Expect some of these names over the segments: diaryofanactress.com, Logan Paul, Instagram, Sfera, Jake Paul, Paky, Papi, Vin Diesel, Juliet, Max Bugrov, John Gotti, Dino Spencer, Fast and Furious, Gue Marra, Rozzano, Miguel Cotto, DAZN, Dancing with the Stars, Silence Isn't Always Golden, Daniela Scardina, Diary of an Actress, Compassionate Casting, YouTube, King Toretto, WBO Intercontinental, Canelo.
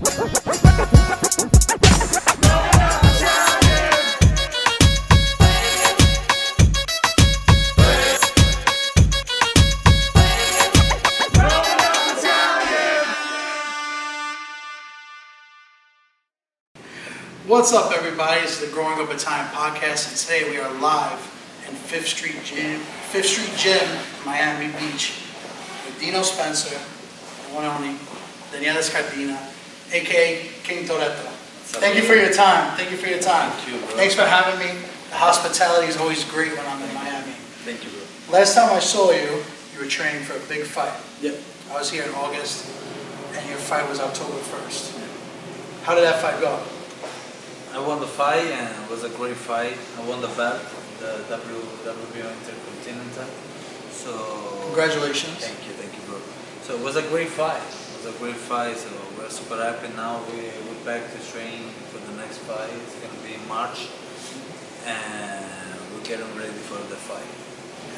What's up, everybody? It's the Growing Up in Time podcast, and today we are live in Fifth Street Gym, Miami Beach, with Dino Spencer, the one and only Daniela Scardina, aka King Toretto. Thank you for your time. Thank you, bro. Thanks for having me. The hospitality is always great when I'm in Miami. Thank you, bro. Last time I saw you, you were training for a big fight. Yep. I was here in August, and your fight was October 1st. How did that fight go? I won the fight, and it was a great fight. I won the belt, the WBO Intercontinental. So congratulations. Thank you, bro. So it was a great fight. So we're super happy now. We're back to training for the next fight. It's gonna be in March, and we're getting ready for the fight.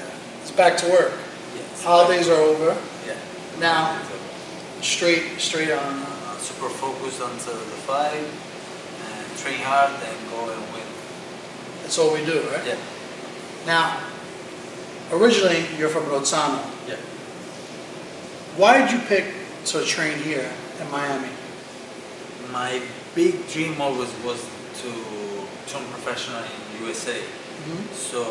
Yeah. It's back to work. Yes. Holidays are over. Yeah. Now, straight on. Super focused on the fight. Train hard and go and win. That's all we do, right? Yeah. Now, originally you're from Rozzano. Yeah. Why did you pick to train here in Miami? My big dream always was to turn professional in USA. Mm-hmm. So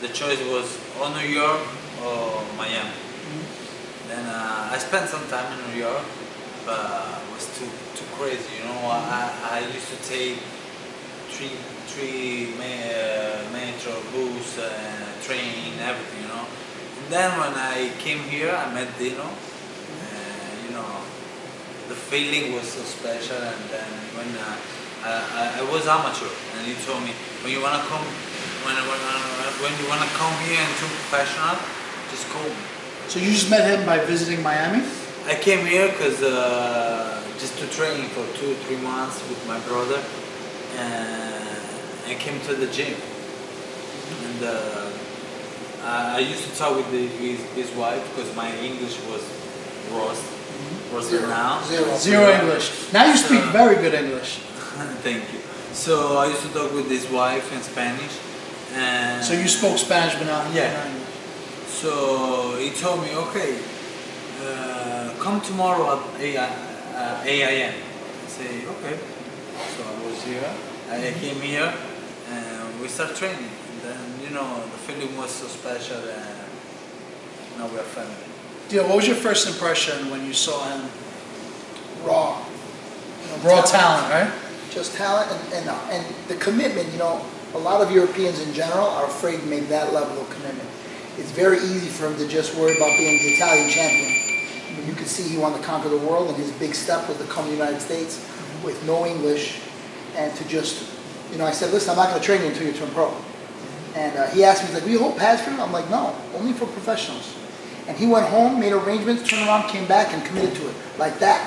the choice was or New York or Miami. Mm-hmm. Then I spent some time in New York, but it was too crazy, you know. I used to take three major booths, training, everything, you know. And then when I came here, I met Dino, and you know, the feeling was so special. And then when I was amateur, and he told me, when you wanna come here and turn professional, just call me. So you just met him by visiting Miami? I came here because just to train for 2-3 months with my brother, and I came to the gym. And I used to talk with his wife because my English was worse. Zero English. Now you speak very good English. Thank you. So I used to talk with his wife in Spanish. And so you spoke Spanish, but not English. So he told me, okay. Come tomorrow at 8 a.m. I say, okay. So I was here, I came here, and we start training. And then, you know, the feeling was so special, and now we are family. Yeah, what was your first impression when you saw him? Raw. You know, raw talent, right? Just talent and the commitment, you know. A lot of Europeans in general are afraid to make that level of commitment. It's very easy for him to just worry about being the Italian champion. You could see he wanted to conquer the world, and his big step was to come to the United States with no English, and to just, you know, I said, listen, I'm not going to train you until you turn pro. And he asked me, he's like, will you hold pads for him? I'm like, no, only for professionals. And he went home, made arrangements, turned around, came back, and committed to it, like that.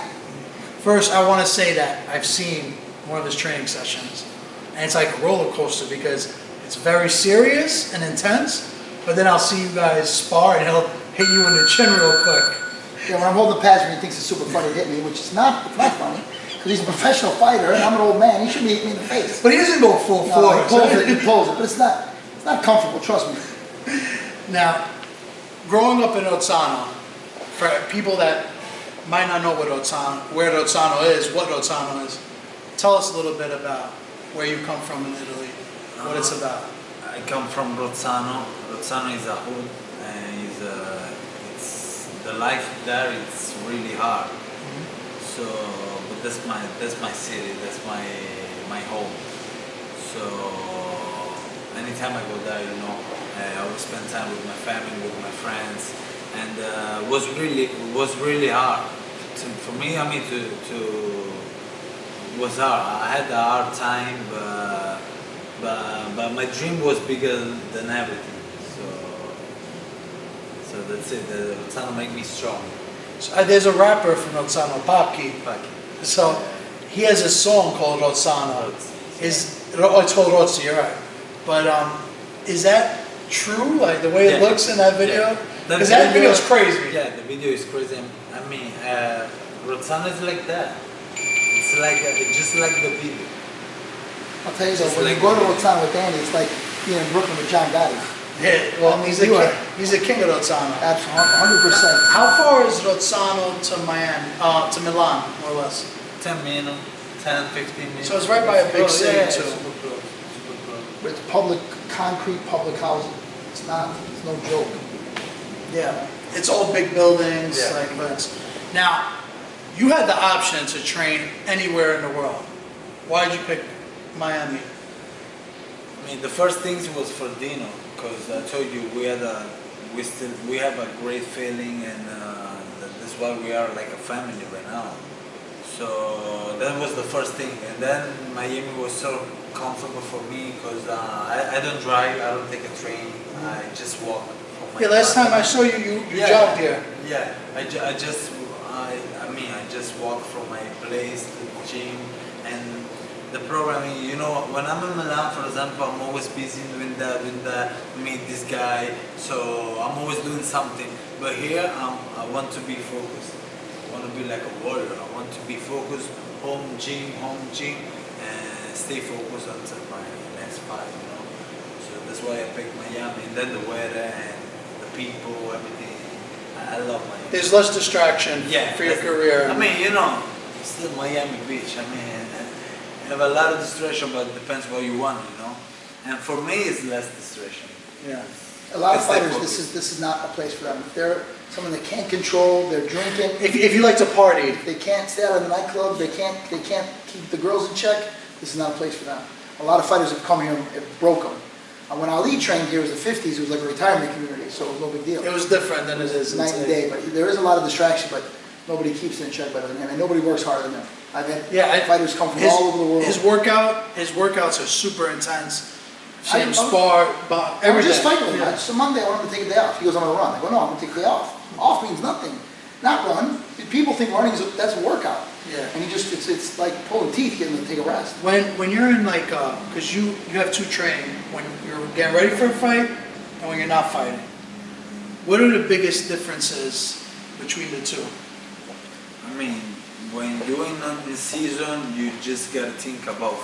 First, I want to say that I've seen one of his training sessions, and it's like a roller coaster because it's very serious and intense, but then I'll see you guys spar, and he'll hit you in the chin real quick. Yeah, when I'm holding the pads, when he thinks it's super funny to hit me, which is not funny, because he's a professional fighter and I'm an old man. He shouldn't be hitting me in the face. But he doesn't go full force. He pulls it, but it's not comfortable. Trust me. Now, growing up in Rozzano, for people that might not know what Rozzano is, tell us a little bit about where you come from in Italy, what it's about. I come from Rozzano. Rozzano is a hood, and is a. The life there, it's really hard. Mm-hmm. So, but that's my city, that's my home. So, anytime I go there, you know, I always spend time with my family, with my friends, and it was really hard. For me, it was hard. I had a hard time, but my dream was bigger than everything. So that's it, the Rozzano made me strong. So, there's a rapper from Rozzano, Papi. So he has a song called Rozzano. It's called Rozzi, you're right. But is that true? Like the way it looks in that video? Because that video is crazy. Yeah, the video is crazy. I mean, Rozzano is like that. It's like just like the video. I'll tell you though, when you go to Rozzano with Danny, it's like being in Brooklyn with John Gotti. Yeah, well, I mean, he's a king of Rozzano. Absolutely, 100%. How far is Rozzano to Miami, to Milan, more or less? 10, 15 minutes. So it's right by a big city, yeah, too. Super close. It's public, concrete public housing. It's not, it's no joke. Yeah, it's all big buildings. Yeah. Like, but now, you had the option to train anywhere in the world. Why did you pick Miami? I mean, the first thing was for Dino, because I told you we had a, we have a great feeling, and that's why we are like a family right now. So that was the first thing, and then Miami was so comfortable for me because I don't drive, I don't take a train, I just walk. Yeah, last time I saw you, you jogged here. Yeah, I just walk from my place to the gym and the programming. You know, when I'm in Milan, for example, I'm always busy doing that, meet this guy. So I'm always doing something. But here, I want to be focused. I want to be like a warrior. I want to be focused. Home gym, and stay focused until my next fight. You know, so that's why I picked Miami. And then the weather and the people, everything. I love Miami. There's less distraction for your career. I mean, you know, it's still Miami Beach. I mean, you have a lot of distraction, but it depends what you want, you know. And for me, it's less distraction. Yeah. A lot of fighters, this is not a place for them. If they're someone that can't control, they're drinking. If you like to party, if they can't stay out of the nightclub, they can't keep the girls in check, this is not a place for them. A lot of fighters have come here and it broke them. When Ali trained here, it was the 50s, it was like a retirement community, so it was no big deal. It was different than it is night and day, but there is a lot of distraction, but nobody keeps it in check better than him, and nobody works harder than him. I've had fighters come from all over the world. His workouts are super intense. Same spar, but every day. I was just fighting with him. So Monday, I wanted to take a day off. He goes, I'm going to run. I go, no, I'm going to take a day off. Off means nothing. Not run. People think running is that's a workout. Yeah. And you just it's like pulling teeth, getting to take a rest. When you're in like because you have two training when you're getting ready for a fight and when you're not fighting. What are the biggest differences between the two? I mean, when you're in the season, you just gotta think about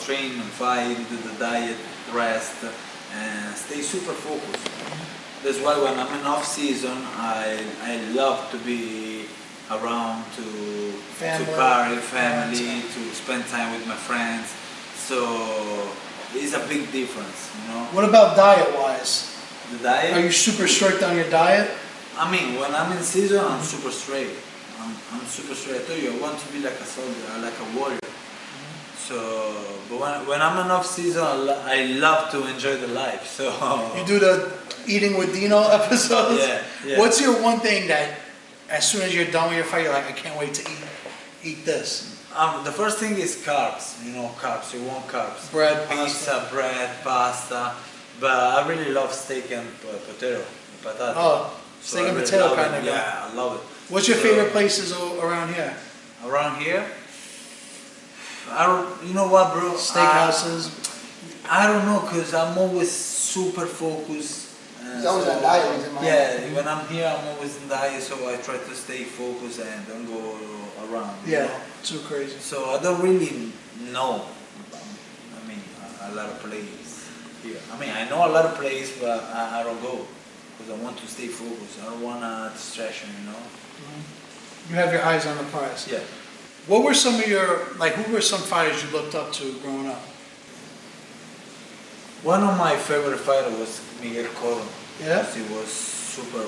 training, fight, do the diet, rest, and stay super focused. That's why when I'm in off season, I love to be around to party, family, to spend time with my friends. So it's a big difference, you know. What about diet-wise? The diet? Are you super strict on your diet? I mean, when I'm in season, I'm super straight. I'm super straight. I told you, I want to be like a soldier, like a warrior. So, but when I'm in off season, I love to enjoy the life. So you do the eating with Dino episodes. Yeah, yeah. What's your one thing that, as soon as you're done with your fight, you're like, I can't wait to eat this? The first thing is carbs. You know, carbs. You want carbs. Bread, pizza, pasta. But I really love steak and potato. Oh, so steak and potato kind of guy. Yeah, I love it. What's your favorite places around here? Around here? You know what, bro? Steakhouses. I don't know, because I'm always super focused. It's always a diet in my life. When I'm here, I'm always in diet, so I try to stay focused and don't go around. Yeah, you know? Too crazy. So I don't really know, I mean, a lot of plays here. I mean, I know a lot of plays, but I don't go because I want to stay focused. I don't want a distraction, you know? Mm-hmm. You have your eyes on the prize. Yeah. What were some of your, like, who were some fighters you looked up to growing up? One of my favorite fighters was Miguel Cotto. Yeah. He was super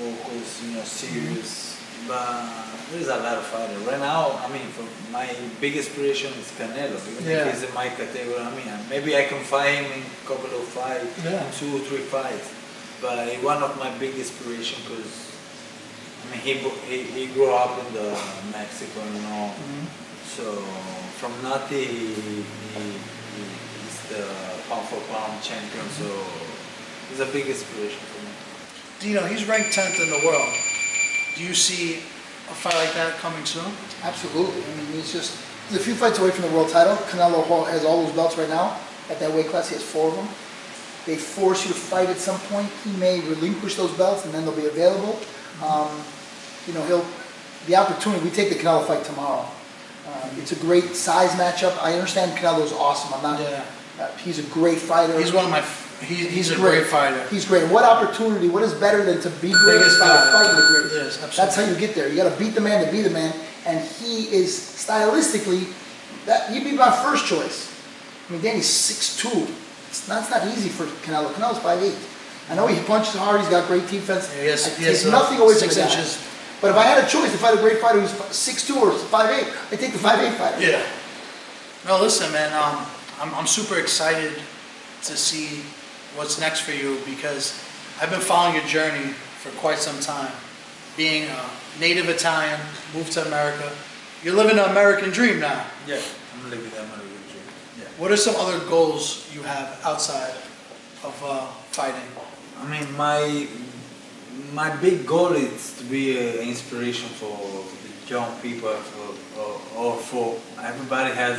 focused, you know, serious. Mm-hmm. But there's a lot of fighters. Right now, I mean, for my big inspiration is Canelo. He's in my category. I mean, maybe I can find him in a couple of fights, 2 or 3 fights. But he's one of my big inspiration because, I mean, he grew up in the Mexico and all. Mm-hmm. So from nothing, the pound for pound champion, so he's a big inspiration for me. Dino, he's ranked 10th in the world. Do you see a fight like that coming soon? Absolutely. I mean, he's just a few fights away from the world title. Canelo has all those belts right now. At that weight class, he has 4 of them. They force you to fight at some point. He may relinquish those belts, and then they'll be available. You know, the opportunity. We take the Canelo fight tomorrow. It's a great size matchup. I understand Canelo's awesome. I'm not. Yeah. He's a great fighter. He's one of my. He's a great fighter. He's great. What opportunity? What is better than to be great by fighting the greatest? Yes, absolutely. That's how you get there. You got to beat the man to be the man. And he is stylistically. That he'd be my first choice. I mean, Danny's 6'2". That's not easy for Canelo. Canelo's 5'8". I know he punches hard. He's got great defense. Yeah, he has nothing away from that. But if I had a choice to fight a great fighter who's 6'2" or 5'8", I'd take the 5'8" fighter. Yeah. No, listen, man. I'm super excited to see what's next for you, because I've been following your journey for quite some time. Being a native Italian, moved to America. You're living the American dream now. Yeah, I'm living the American dream. Yeah. What are some other goals you have outside of fighting? I mean, my big goal is to be an inspiration for the young people, or for everybody has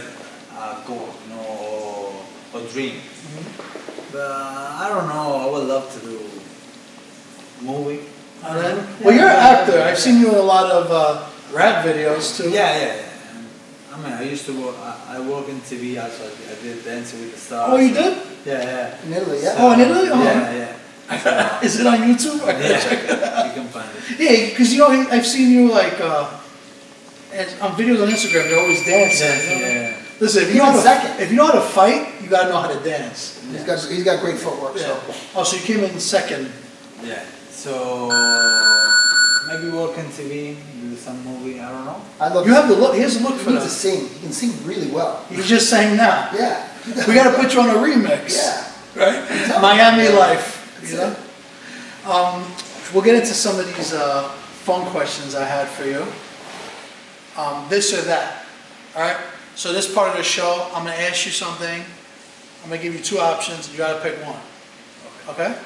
a goal, you know, or dream. Mm-hmm. But I don't know. I would love to do movie. All right. Yeah. Well, you're an actor. I've seen you in a lot of rap videos too. Yeah. I mean, I used to work. I work in TV. Also, I did Dancing with the Stars. Oh, you did? Yeah. In Italy, yeah. So, oh, in Italy. Oh. Yeah. Is it on YouTube? Yeah, check it out. You can find it. Yeah, because you know I've seen you like on videos on Instagram. You're always dancing. Yeah. Listen, if you know how to fight, you gotta know how to dance. Yeah. He's got great footwork. Yeah. So. Oh, so you came in second. Yeah. So maybe work in TV, do some movie. I don't know. You have the look. He has a look for that. He can sing. He can sing really well. He just sang now. Yeah. We gotta put you on a remix. Yeah. Right. Miami Life. You know? We'll get into some of these phone questions I had for you. This or that. All right. So this part of the show, I'm going to ask you something. I'm going to give you two options. You got to pick one. Okay.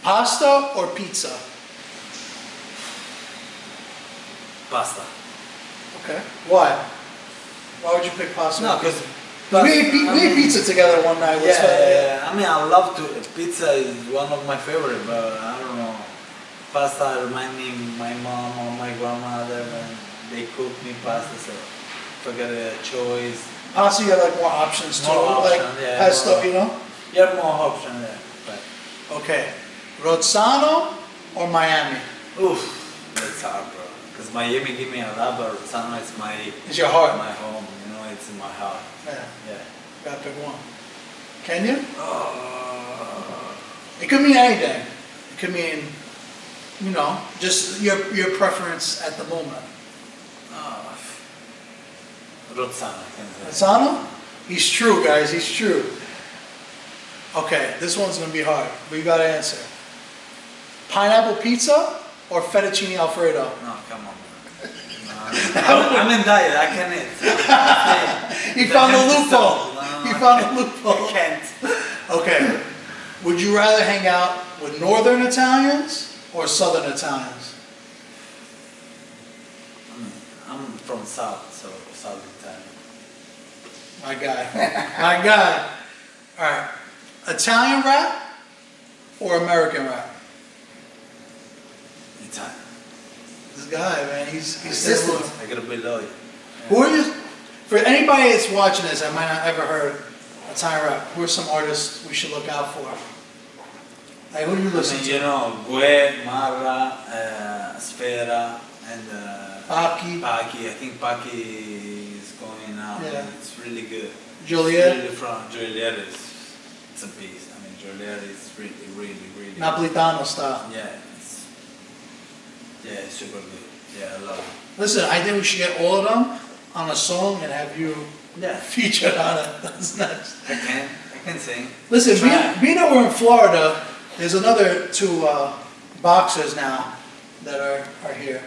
Pasta or pizza? Pasta. Okay. Why? Why would you pick pasta? No, because. We ate pizza together one night. Yeah. I mean, I love to. Pizza is one of my favorite, but I don't know. Pasta reminds me of my mom or my grandmother when they cook me pasta, so forget a choice. Pasta, you have like more options too, more stuff, you know. You have more options there. But. Okay, Rozzano or Miami? Oof, that's hard, bro. Because Miami give me a lot, but Rozzano is my. It's your heart. My home. It's in my heart. Yeah. Gotta pick one. Can you? It could mean anything. It could mean, you know, just your preference at the moment. Rozzano. Rozzano? He's true, guys. He's true. Okay, this one's gonna be hard, but you gotta answer. Pineapple pizza or fettuccine alfredo? No, come on. I'm in diet, I can't eat. He found a loophole. He found a loophole. I can't. Okay. Would you rather hang out with northern Italians or southern Italians? I'm from south, so southern Italian. My guy. Alright. Italian rap or American rap? Italian. This guy, man, he's consistent. I gotta be loyal. Who are you? For anybody that's watching this, I might not ever heard a Italian rap. Who are some artists we should look out for? Like, who do you listen to? You know, Gue Marra, Sfera, and Paky. I think Paky is going out. Yeah. It's really good. Juliet. Juliet is a beast. I mean, Juliet is really. Napolitano style. Yeah. Yeah, super good. Yeah, I love it. Listen, I think we should get all of them on a song and have you featured on it. That's nice. I can sing. Listen, being that we're in Florida, there's another two boxers now that are here.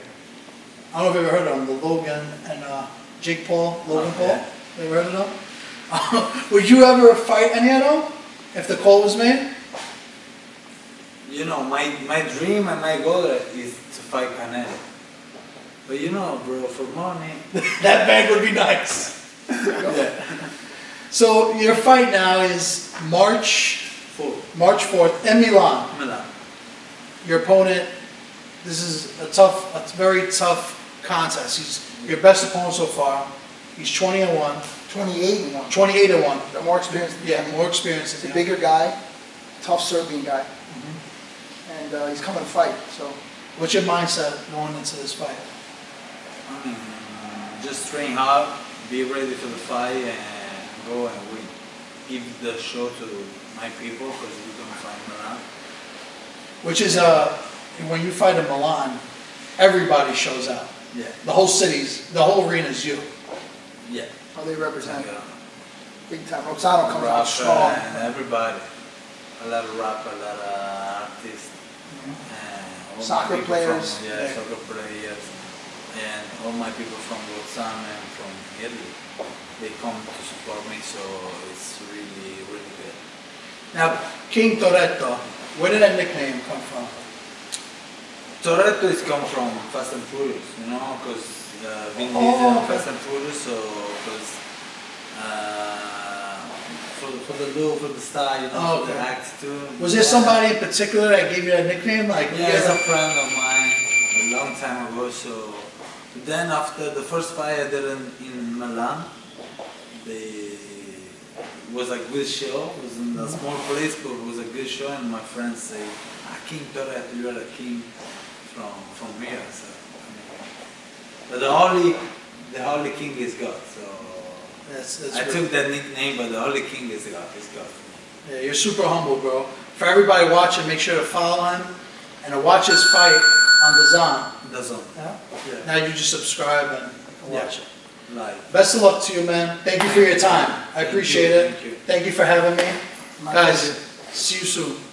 I don't know if you've ever heard of them, the Logan and Jake Paul. Logan Paul. Yeah. Have you ever heard of them? Would you ever fight any of them if the call was made? You know, my dream and my goal is to fight Canelo. But you know, bro, for money... that bag would be nice. Yeah. So your fight now is March 4th in Milan. Your opponent, this is a very tough contest. He's your best opponent so far. He's 20-1. 28-1. 28-1. Got more experience. Yeah, more experience. He's a bigger guy, tough Serbian guy, and he's coming to fight. So, what's your mindset going into this fight? Just train hard, be ready for the fight, and go and win. Give the show to my people because we don't fight Milan. Which is when you fight in Milan, everybody shows up. Yeah. The whole city's, the whole arena's you. Yeah. How they represent big time. Rozzano comes out strong. Everybody. A lot of rap, a lot of artists. And soccer players. From, yeah, soccer players. And all my people from Rozzano and from Italy, they come to support me, so it's really, really good. Now, King Toretto, where did that nickname come from? Toretto has come from Fast and Furious, you know, because Vin Diesel Fast and Furious, so because for the look, for the style, you know, for the act too. Was there somebody in particular that gave you that nickname? Like yeah, he's a friend of mine a long time ago. So then after the first fight I did in Milan, it was a good show. It was in a small place, but it was a good show. And my friends say, "King Toretto, you are a king from here." So. But the holy king is God, so that's I took that nickname, but the holy king is God, Yeah, you're super humble, bro. For everybody watching, make sure to follow him and to watch his fight on DAZN. DAZN. Yeah? Yeah. Now you just subscribe and watch it. Live. Best of luck to you, man. Thank you for your time. I appreciate it. Thank you for having me. Guys, see you soon.